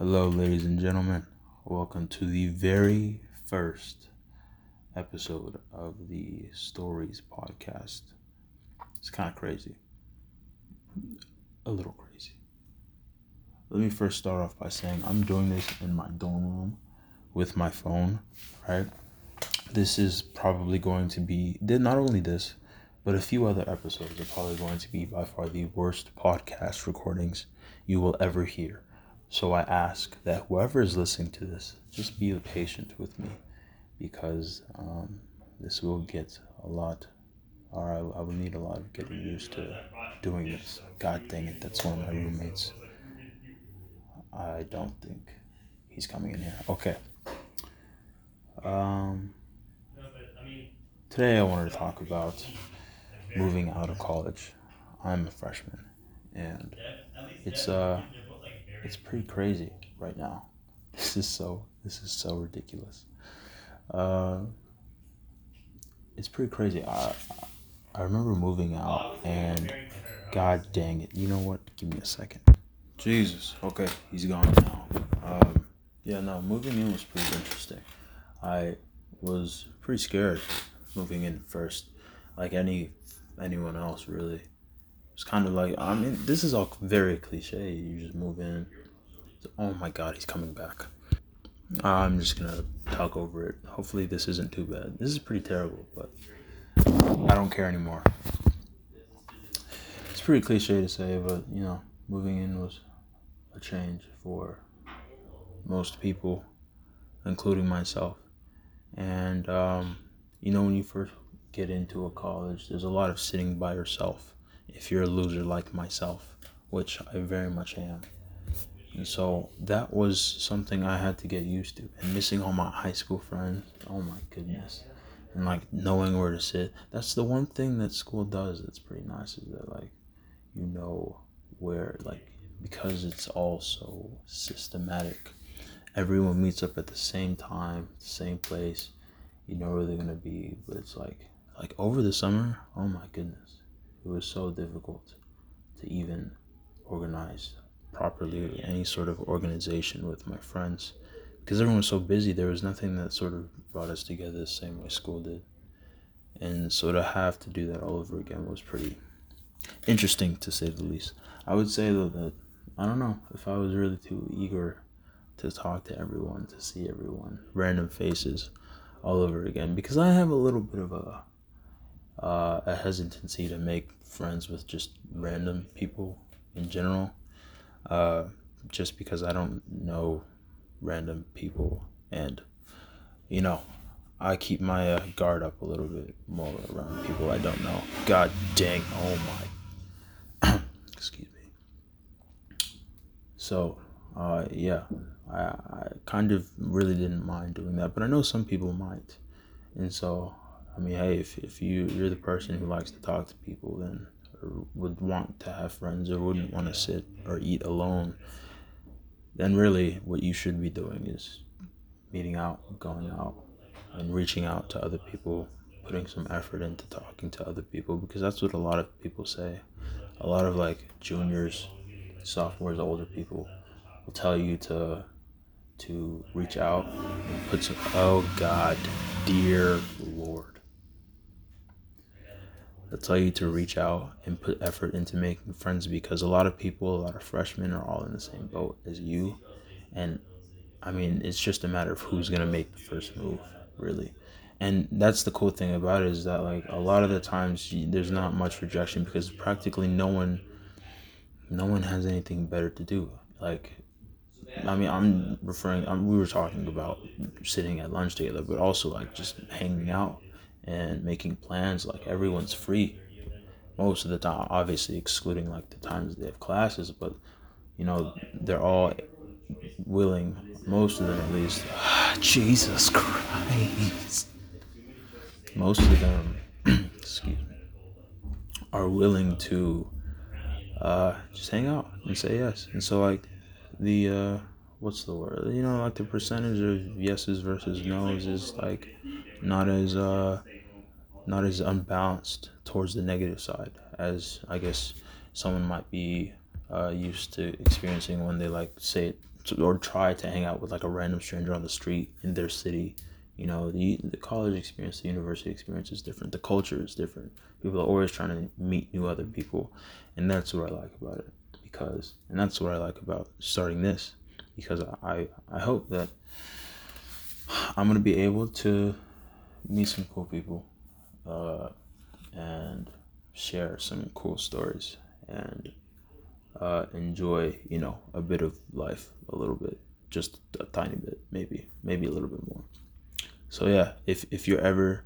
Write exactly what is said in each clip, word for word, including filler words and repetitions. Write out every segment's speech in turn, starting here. Hello, ladies and gentlemen. Welcome to the very first episode of the Stories Podcast. It's kind of crazy. A little crazy. Let me first start off by saying I'm doing this in my dorm room with my phone, right? This is probably going to be, not only this, but a few other episodes are probably going to be by far the worst podcast recordings you will ever hear. So I ask that whoever is listening to this, just be patient with me, because um, this will get a lot, or I, I will need a lot of getting used to doing this. God dang it, that's one of my roommates. I don't think he's coming in here. Okay. Um. Today I wanted to talk about moving out of college. I'm a freshman, and it's uh. It's pretty crazy right now. This is so this is so ridiculous. Uh, it's pretty crazy. I I remember moving out and God dang it. You know what? Give me a second. Jesus. Okay, he's gone now. Um, yeah, no, moving in was pretty interesting. I was pretty scared moving in first, like any anyone else really. It's kind of like, I mean, this is all very cliche. You just move in. Oh my God, he's coming back. I'm just going to talk over it. Hopefully this isn't too bad. This is pretty terrible, but I don't care anymore. It's pretty cliche to say, but, you know, moving in was a change for most people, including myself. And, um, you know, when you first get into a college, there's a lot of sitting by yourself. If you're a loser like myself, which I very much am. And so that was something I had to get used to. And missing all my high school friends, oh my goodness. And like knowing where to sit. That's the one thing that school does that's pretty nice, is that like you know where, like, because it's all so systematic. Everyone meets up at the same time, same place. You know where they're gonna be, but it's like like over the summer, oh my goodness. It was so difficult to even organize properly any sort of organization with my friends, because everyone was so busy. There was nothing that sort of brought us together the same way school did. And so to have to do that all over again was pretty interesting, to say the least. I would say, though, that I don't know if I was really too eager to talk to everyone, to see everyone, random faces all over again, because I have a little bit of a Uh, a hesitancy to make friends with just random people in general, uh, just because I don't know random people, and you know, I keep my uh, guard up a little bit more around people I don't know. God dang, oh my, excuse me. So, uh, yeah, I, I kind of really didn't mind doing that, but I know some people might, and so. I mean, hey, if if you, you're the person who likes to talk to people, then or would want to have friends or wouldn't want to sit or eat alone, then really what you should be doing is meeting out, going out, and reaching out to other people, putting some effort into talking to other people, because that's what a lot of people say. A lot of, like, juniors, sophomores, older people will tell you to... to reach out and put some, oh God, dear Lord. I'll tell you to reach out and put effort into making friends, because a lot of people, a lot of freshmen are all in the same boat as you. And I mean, it's just a matter of who's gonna make the first move, really. And that's the cool thing about it, is that like a lot of the times there's not much rejection, because practically no one, no one has anything better to do. Like, I mean, I'm referring, I'm, we were talking about sitting at lunch together, but also like just hanging out and making plans. Like everyone's free most of the time, obviously excluding like the times they have classes, but you know, they're all willing, most of them at least, Jesus Christ, most of them, excuse me, are willing to uh, just hang out and say yes. And so like, the uh what's the word you know like the percentage of yeses versus no's is like not as uh not as unbalanced towards the negative side as I guess someone might be uh used to experiencing when they like say it to, or try to hang out with like a random stranger on the street in their city. You know, the, the college experience, the university experience is different. The culture is different. People are always trying to meet new other people. And that's what I like about it. Because, and that's what I like about starting this. Because I, I hope that I'm going to be able to meet some cool people uh, and share some cool stories and uh, enjoy, you know, a bit of life, a little bit, just a tiny bit, maybe, maybe a little bit more. So yeah, if, if you're ever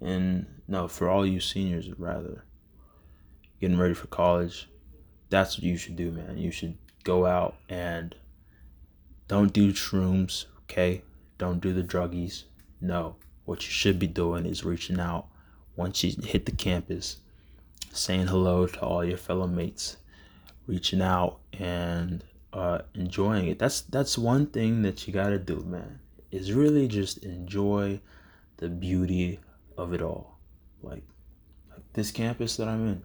in, no, for all you seniors, rather, getting ready for college, that's what you should do, man. You should go out and don't do shrooms, okay? Don't do the druggies. No, what you should be doing is reaching out once you hit the campus, saying hello to all your fellow mates, reaching out and uh, enjoying it. That's that's one thing that you gotta do, man. Is really just enjoy the beauty of it all. Like, like this campus that I'm in,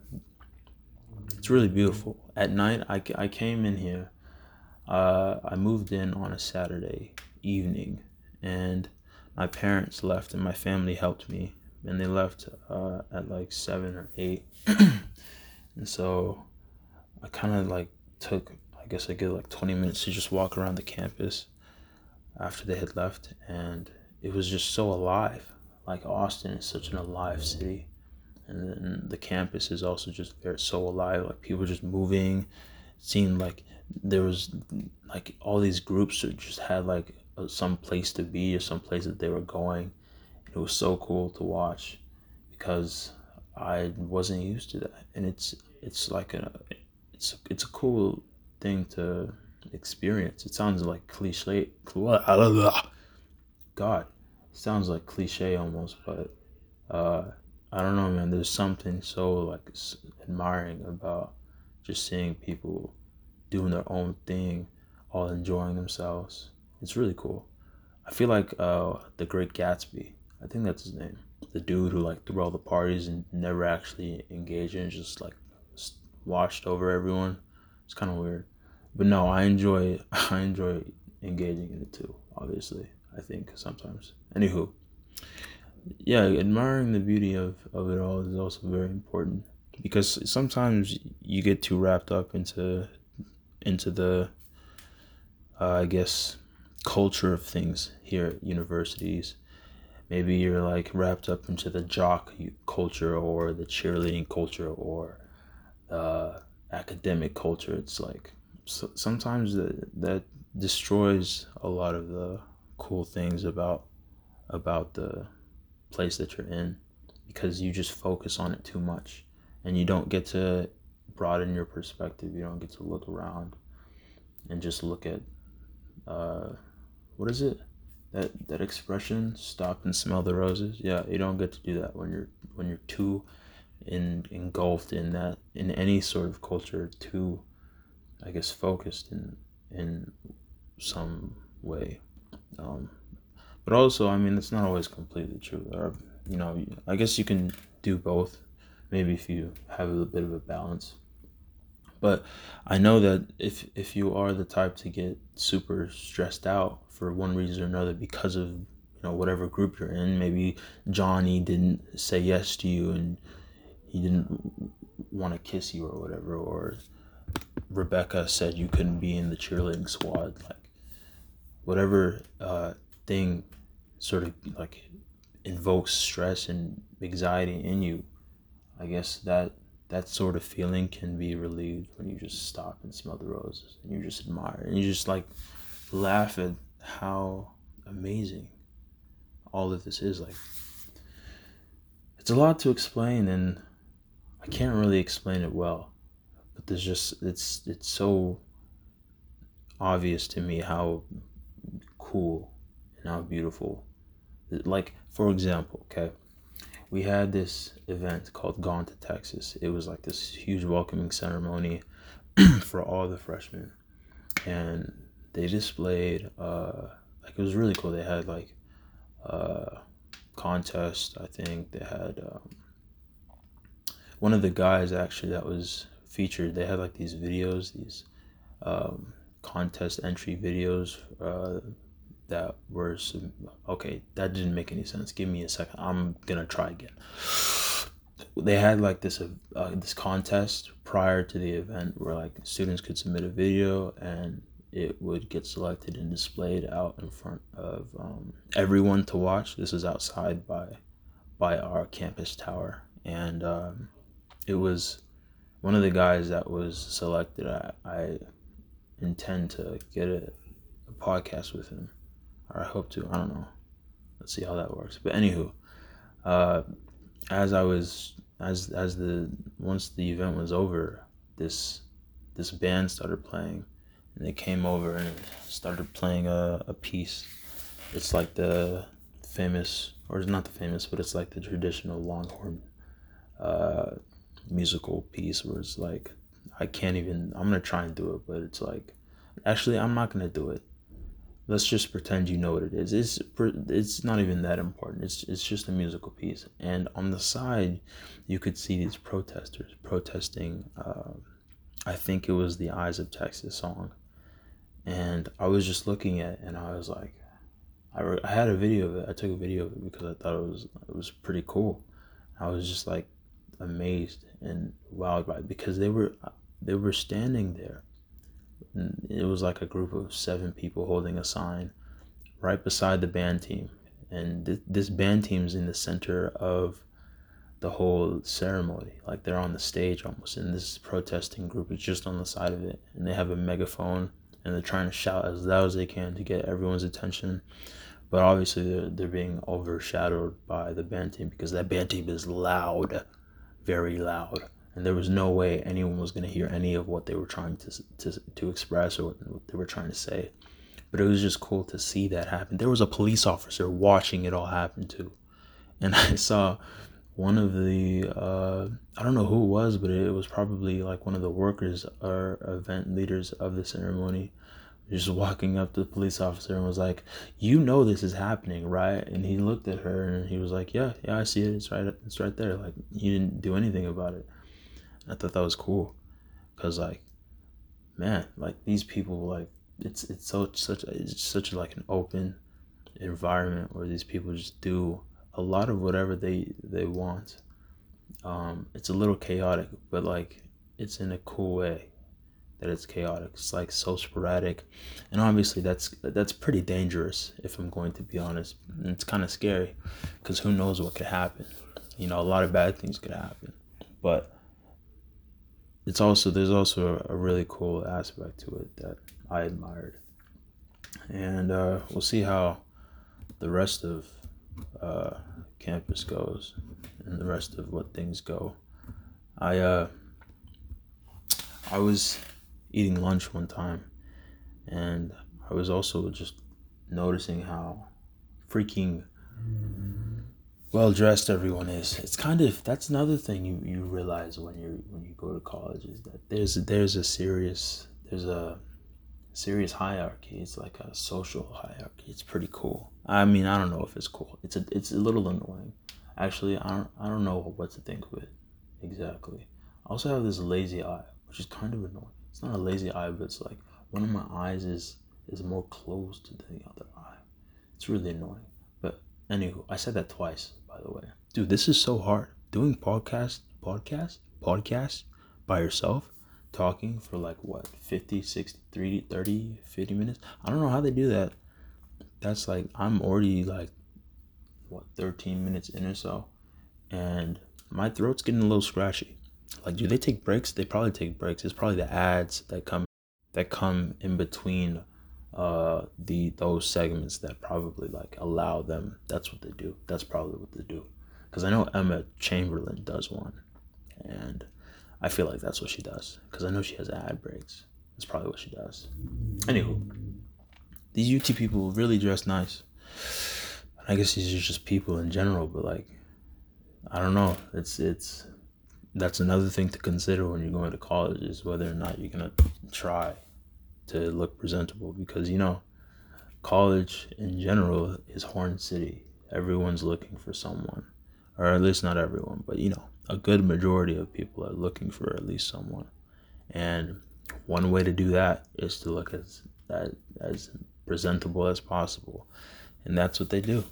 it's really beautiful. At night, I, I came in here, uh, I moved in on a Saturday evening, and my parents left and my family helped me, and they left uh, at like seven or eight. And so I kind of like took, I guess I get like twenty minutes to just walk around the campus after they had left, and it was just so alive. Like, Austin is such an alive city, and then the campus is also just so alive. Like, people just moving. It seemed like there was like all these groups that just had like some place to be or some place that they were going. It was so cool to watch because I wasn't used to that, and it's it's like a it's it's a cool thing to experience. It sounds like cliche. God, it sounds like cliche almost, but uh, I don't know, man. There's something so like admiring about just seeing people doing their own thing, all enjoying themselves. It's really cool. I feel like uh, the Great Gatsby. I think that's his name. The dude who like threw all the parties and never actually engaged in, just like watched over everyone. It's kind of weird. But no, I enjoy I enjoy engaging in it too, obviously, I think, sometimes. Anywho, yeah, admiring the beauty of, of it all is also very important, because sometimes you get too wrapped up into into the, uh, I guess, culture of things here at universities. Maybe you're like wrapped up into the jock culture or the cheerleading culture or uh, academic culture. It's like, so sometimes that, that destroys a lot of the cool things about about the place that you're in, because you just focus on it too much and you don't get to broaden your perspective. You don't get to look around and just look at uh, what is it that that expression? Stop and smell the roses. Yeah, you don't get to do that when you're when you're too in, engulfed in that in any sort of culture too. I guess focused in in some way, um, but also, I mean, it's not always completely true. Or, you know, I guess you can do both, maybe, if you have a bit of a balance. But I know that if if you are the type to get super stressed out for one reason or another because of, you know, whatever group you're in, maybe Johnny didn't say yes to you and he didn't want to kiss you or whatever, or Rebecca said you couldn't be in the cheerleading squad, like whatever uh, thing sort of like invokes stress and anxiety in you, I guess that that sort of feeling can be relieved when you just stop and smell the roses and you just admire and you just like laugh at how amazing all of this is. Like, it's a lot to explain and I can't really explain it well. There's just it's it's so obvious to me how cool and how beautiful. Like, for example, okay, we had this event called Gone to Texas. It was like this huge welcoming ceremony for all the freshmen, and they displayed uh like it was really cool. They had like uh contest, I think they had um, one of the guys actually that was featured, they had like these videos, these um, contest entry videos uh, that were sub- okay, that didn't make any sense. Give me a second. I'm gonna try again. They had like this uh, this contest prior to the event where like students could submit a video and it would get selected and displayed out in front of um, everyone to watch. This was outside by by our campus tower, and um, it was one of the guys that was selected. I, I intend to get a, a podcast with him, or I hope to. I don't know. Let's see how that works. But anywho, uh, as I was as as the once the event was over, this this band started playing. And they came over and started playing a, a piece. It's like the famous, or it's not the famous, but it's like the traditional Longhorn uh, musical piece where it's like, I can't even, I'm going to try and do it, but it's like, actually, I'm not going to do it. Let's just pretend you know what it is. It's it's not even that important. It's it's just a musical piece. And on the side, you could see these protesters protesting, uh, I think it was the Eyes of Texas song. And I was just looking at it and I was like, I, re- I had a video of it. I took a video of it because I thought it was it was pretty cool. I was just like amazed and wowed by it because they were they were standing there. And it was like a group of seven people holding a sign right beside the band team. And th- this band team's in the center of the whole ceremony. Like they're on the stage almost, and this protesting group is just on the side of it, and they have a megaphone and they're trying to shout as loud as they can to get everyone's attention, but obviously they're, they're being overshadowed by the band team because that band team is loud, very loud, and there was no way anyone was going to hear any of what they were trying to to to express or what they were trying to say. But it was just cool to see that happen. There was a police officer watching it all happen too, and I saw one of the, uh, I don't know who it was, but it was probably like one of the workers or event leaders of the ceremony, just walking up to the police officer and was like, you know this is happening, right? And he looked at her and he was like, yeah, yeah, I see it. It's right, it's right there. Like, he didn't do anything about it. And I thought that was cool because, like, man, like these people, like it's it's so such it's such like an open environment where these people just do a lot of whatever they they want. Um it's a little chaotic, but like it's in a cool way that it's chaotic. It's like so sporadic, and obviously that's that's pretty dangerous, if I'm going to be honest. And it's kind of scary because who knows what could happen, you know? A lot of bad things could happen, but it's also there's also a really cool aspect to it that I admired. And uh we'll see how the rest of uh campus goes and the rest of what things go. I uh I was eating lunch one time, and I was also just noticing how freaking well dressed everyone is. It's kind of that's another thing you, you realize when you when you go to college, is that there's there's a serious there's a serious hierarchy. It's like a social hierarchy. It's pretty cool. I mean, I don't know if it's cool. It's a it's a little annoying, actually. I don't I don't know what to think of it exactly. I also have this lazy eye, which is kind of annoying. It's not a lazy eye, but it's like one of my eyes is is more closed to the other eye. It's really annoying. But anywho, I said that twice, by the way. Dude, this is so hard doing podcast podcast podcast by yourself. Talking for like what, fifty, sixty, thirty, fifty minutes? I don't know how they do that. That's like, I'm already like what, thirteen minutes in or so, and my throat's getting a little scratchy. Like, do they take breaks? They probably take breaks. It's probably the ads that come that come in between uh the those segments that probably like allow them. That's what they do. That's probably what they do. Because I know Emma Chamberlain does one, and I feel like that's what she does, because I know she has ad breaks. That's probably what she does. Anywho, these U T people really dress nice. I guess these are just people in general, but like, I don't know. It's it's that's another thing to consider when you're going to college, is whether or not you're gonna try to look presentable, because you know, college in general is Horn City. Everyone's looking for someone, or at least not everyone, but you know. A good majority of people are looking for at least someone, and One way to do that is to look as as, as presentable as possible, and that's what they do.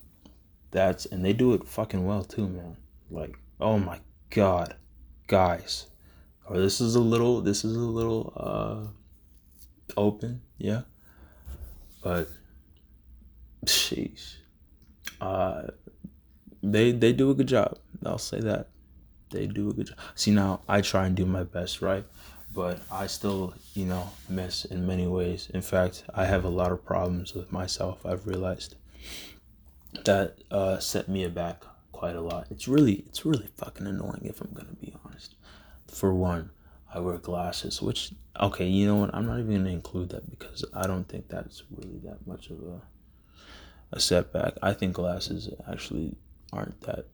That's and they do it fucking well too, man. Like, oh my god, guys. Or this is a little, this is a little uh, open, yeah. But sheesh, uh, they they do a good job. I'll say that. They do a good job. See, now I try and do my best, right? But I still, you know, miss in many ways. In fact, I have a lot of problems with myself. I've realized that uh, set me aback quite a lot. It's really, it's really fucking annoying if I'm gonna be honest. For one, I wear glasses, which, okay, you know what? I'm not even going to include that because I don't think that's really that much of a a setback. I think glasses actually aren't that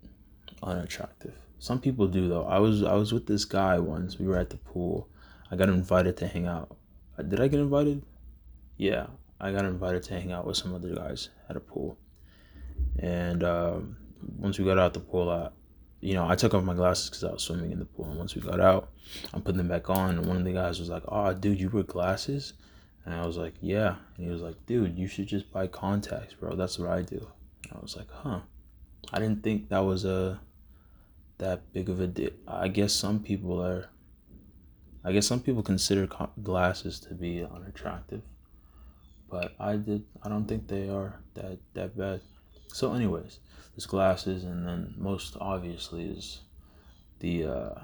unattractive. Some people do, though. I was I was with this guy once. We were at the pool. I got invited to hang out. Did I get invited? Yeah, I got invited to hang out with some other guys at a pool. And um, once we got out the pool, I... You know, I took off my glasses because I was swimming in the pool. And once we got out, I'm putting them back on. And one of the guys was like, oh, dude, you wear glasses? And I was like, yeah. And he was like, dude, you should just buy contacts, bro. That's what I do. And I was like, huh. I didn't think that was a, that big of a deal. I guess some people are, I guess some people consider glasses to be unattractive. But I did, I don't think they are that, that bad. So anyways, there's glasses, and then most obviously is the uh,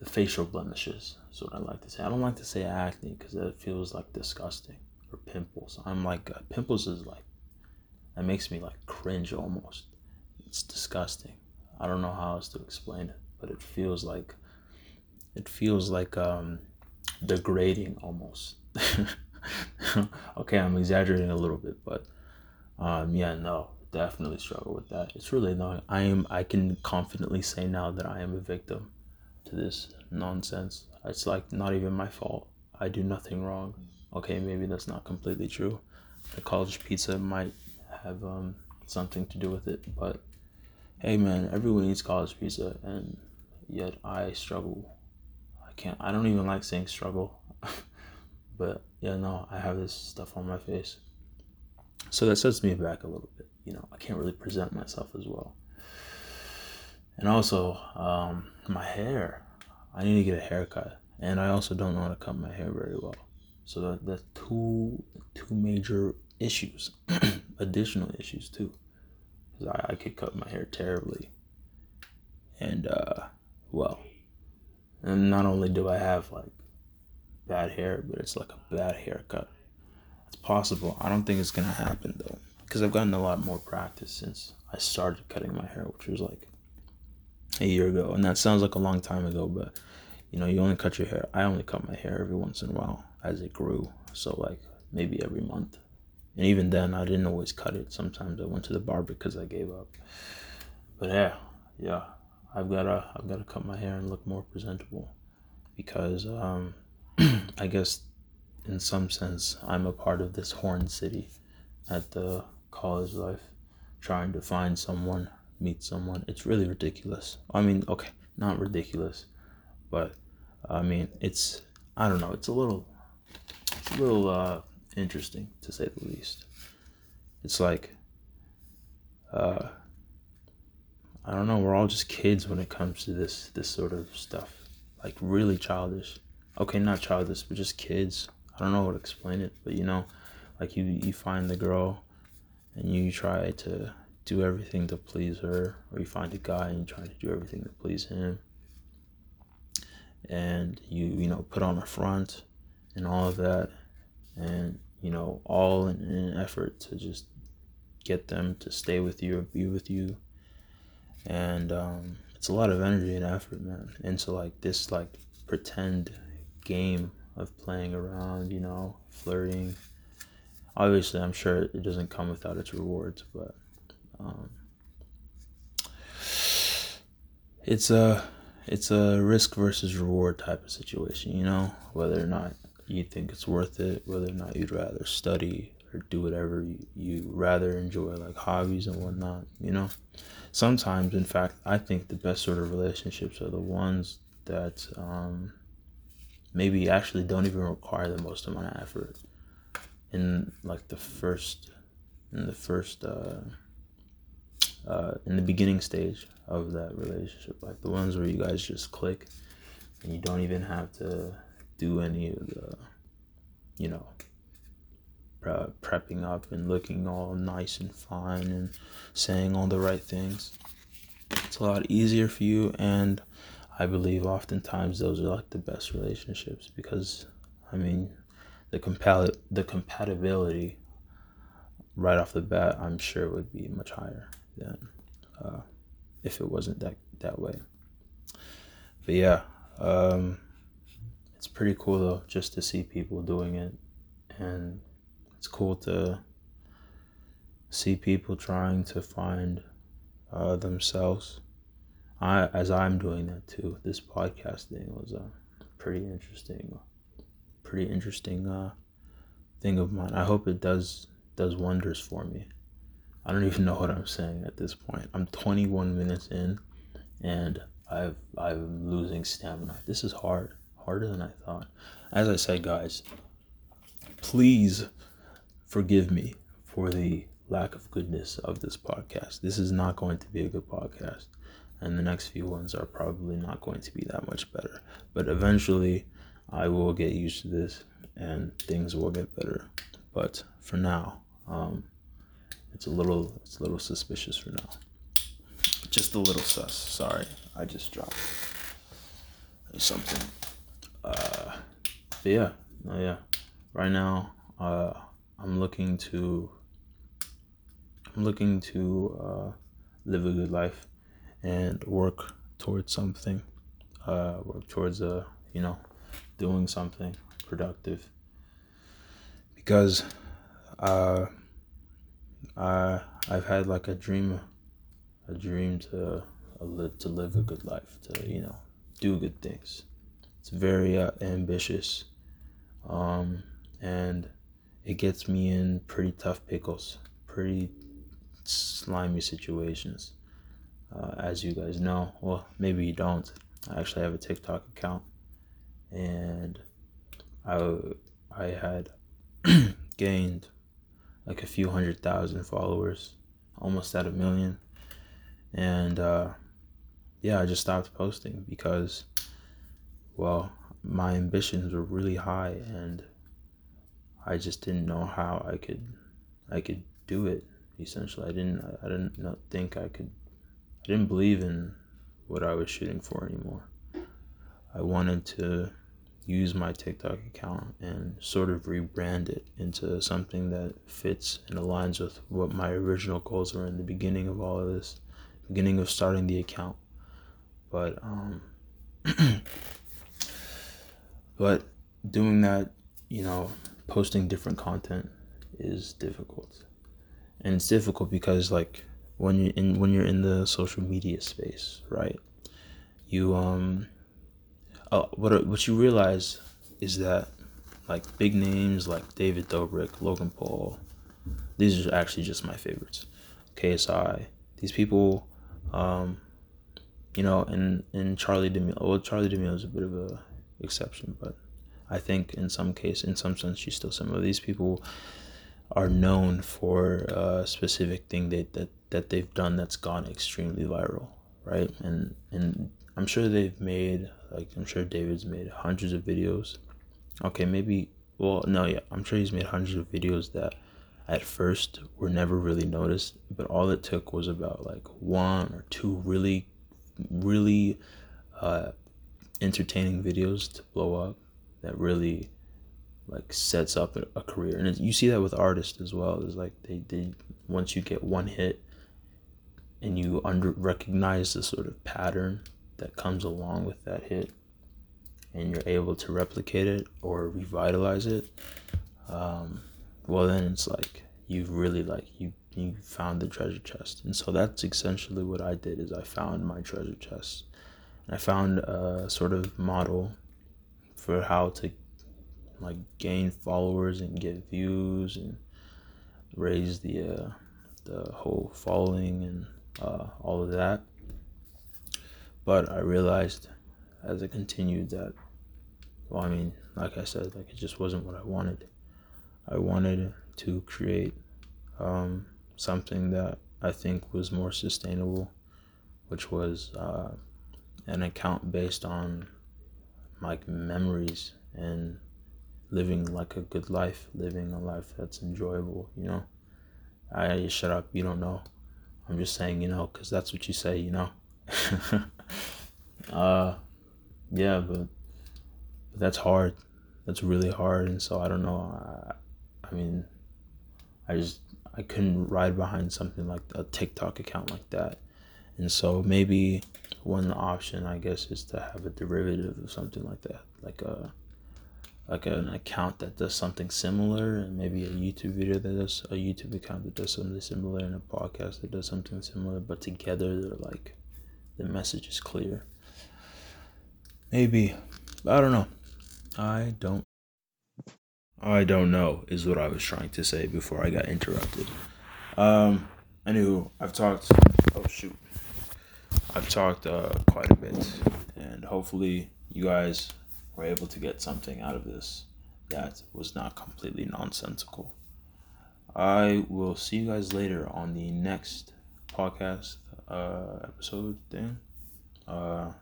the facial blemishes. That's what I like to say. I don't like to say acne because that feels like disgusting, or pimples. I'm like, uh, pimples is like, that makes me like cringe almost. It's disgusting. I don't know how else to explain it, but it feels like, it feels like um, degrading almost. Okay, I'm exaggerating a little bit, but um, yeah, no. Definitely struggle with that. It's really annoying. I am. I can confidently say now that I am a victim to this nonsense. It's like not even my fault. I do nothing wrong. Okay, maybe that's not completely true. The college pizza might have um something to do with it, but hey, man, everyone eats college pizza, and yet I struggle. I can't. I don't even like saying struggle, but yeah, no, I have this stuff on my face, so that sets me back a little bit. You know, I can't really present myself as well. And also, um, my hair. I need to get a haircut. And I also don't know how to cut my hair very well. So that, that's two two major issues. Additional issues, too. Because I, I could cut my hair terribly. And, uh, well. And not only do I have, like, bad hair, but it's like a bad haircut. It's possible. I don't think it's going to happen, though. Because I've gotten a lot more practice since I started cutting my hair, which was like a year ago. And that sounds like a long time ago, but you know, you only cut your hair. I only cut my hair every once in a while as it grew. So like maybe every month. And even then, I didn't always cut it. Sometimes I went to the barber because I gave up. But yeah, yeah, I've gotta, I've gotta cut my hair and look more presentable because um, I guess in some sense I'm a part of this horn city at the college life, trying to find someone, meet someone. It's really ridiculous. I mean, okay, not ridiculous, but I mean, it's, I don't know, it's a little, it's a little uh, interesting to say the least. It's like, uh, I don't know, we're all just kids when it comes to this, this sort of stuff, like really childish. Okay, not childish, but just kids. I don't know how to explain it, but you know, like you, you find the girl, and you try to do everything to please her, or you find a guy and you try to do everything to please him, and you you know put on a front, and all of that, and you know all in, in an effort to just get them to stay with you or be with you, and um, it's a lot of energy and effort, man. And so like this like pretend game of playing around, you know, flirting. Obviously, I'm sure it doesn't come without its rewards, but um, it's a it's a risk versus reward type of situation, you know? Whether or not you think it's worth it, whether or not you'd rather study or do whatever you, you rather enjoy, like hobbies and whatnot, you know? Sometimes, in fact, I think the best sort of relationships are the ones that um, maybe actually don't even require the most amount of effort in like the first, in the first, uh, uh, in the beginning stage of that relationship, like the ones where you guys just click and you don't even have to do any of the, you know, pre- prepping up and looking all nice and fine and saying all the right things. It's a lot easier for you, and I believe oftentimes those are like the best relationships because, I mean, the compa- the compatibility right off the bat, I'm sure would be much higher than uh, if it wasn't that that way. But yeah, um, it's pretty cool though just to see people doing it, and it's cool to see people trying to find uh, themselves. I, as I'm doing that too, this podcast thing was a pretty interesting, pretty interesting uh, thing of mine. I hope it does does wonders for me. I don't even know what I'm saying at this point. I'm twenty-one minutes in, and I've I'm losing stamina. This is hard, harder than I thought. As I said, guys, please forgive me for the lack of goodness of this podcast. This is not going to be a good podcast. And the next few ones are probably not going to be that much better. But eventually, I will get used to this and things will get better. But for now, um, it's a little it's a little suspicious for now. Just a little sus. Sorry, I just dropped something. Uh, but yeah, no, yeah. Right now, uh, I'm looking to I'm looking to uh, live a good life and work towards something, uh, work towards, uh, you know, doing something productive, because uh, I, I've had like a dream, a dream to a live, to live a good life, to, you know, do good things. It's very uh, ambitious, um, and it gets me in pretty tough pickles, pretty slimy situations. Uh, as you guys know, well, maybe you don't. I actually have a TikTok account, and I I had gained like a few hundred thousand followers, almost at a million, and uh, yeah, I just stopped posting because, well, my ambitions were really high, and I just didn't know how I could I could do it. Essentially, I didn't I didn't think I could. I didn't believe in what I was shooting for anymore. I wanted to use my TikTok account and sort of rebrand it into something that fits and aligns with what my original goals were in the beginning of all of this, beginning of starting the account. But um, but doing that, you know, posting different content is difficult. And it's difficult because, like, When you're in when you're in the social media space, right? You um, oh, what what you realize is that, like, big names like David Dobrik, Logan Paul, these are actually just my favorites. K S I, these people, um, you know, and and Charlie DeMille. Well, Charlie DeMille is a bit of an exception, but I think in some case, in some sense, she's still similar. These people are known for a specific thing that that. that they've done that's gone extremely viral, right? And and I'm sure they've made, like, I'm sure David's made hundreds of videos. Okay, maybe, well, no, yeah, I'm sure he's made hundreds of videos that at first were never really noticed, but all it took was about, like, one or two really, really uh, entertaining videos to blow up that really, like, sets up a, a career. And you see that with artists as well. It's like they, they once you get one hit, and you under recognize the sort of pattern that comes along with that hit, and you're able to replicate it or revitalize it, um, well then it's like you've really like you you found the treasure chest. And so that's essentially what I did, is I found my treasure chest, and I found a sort of model for how to, like, gain followers and get views and raise the uh, the whole following and Uh, all of that. But I realized as I continued that, well, I mean, like I said, like it just wasn't what I wanted. I wanted to create um, something that I think was more sustainable, which was uh, an account based on like memories and living like a good life, living a life that's enjoyable, you know. I shut up, you don't know. I'm just saying, you know, because that's what you say, you know. uh, yeah, but, but that's hard. That's really hard. And so I don't know. I, I mean, I just, I couldn't ride behind something like a TikTok account like that. And so maybe one option, I guess, is to have a derivative of something like that, like a, like an account that does something similar, and maybe a YouTube video that does, a YouTube account that does something similar, and a podcast that does something similar, but together they're like, the message is clear. Maybe, I don't know. I don't, I don't know is what I was trying to say before I got interrupted. Um, anywho, I've talked, oh shoot. I've talked uh, quite a bit, and hopefully you guys were able to get something out of this that was not completely nonsensical. I will see you guys later on the next podcast uh, episode thing. Uh,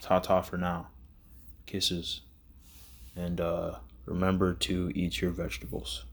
ta-ta for now. Kisses. And uh, remember to eat your vegetables.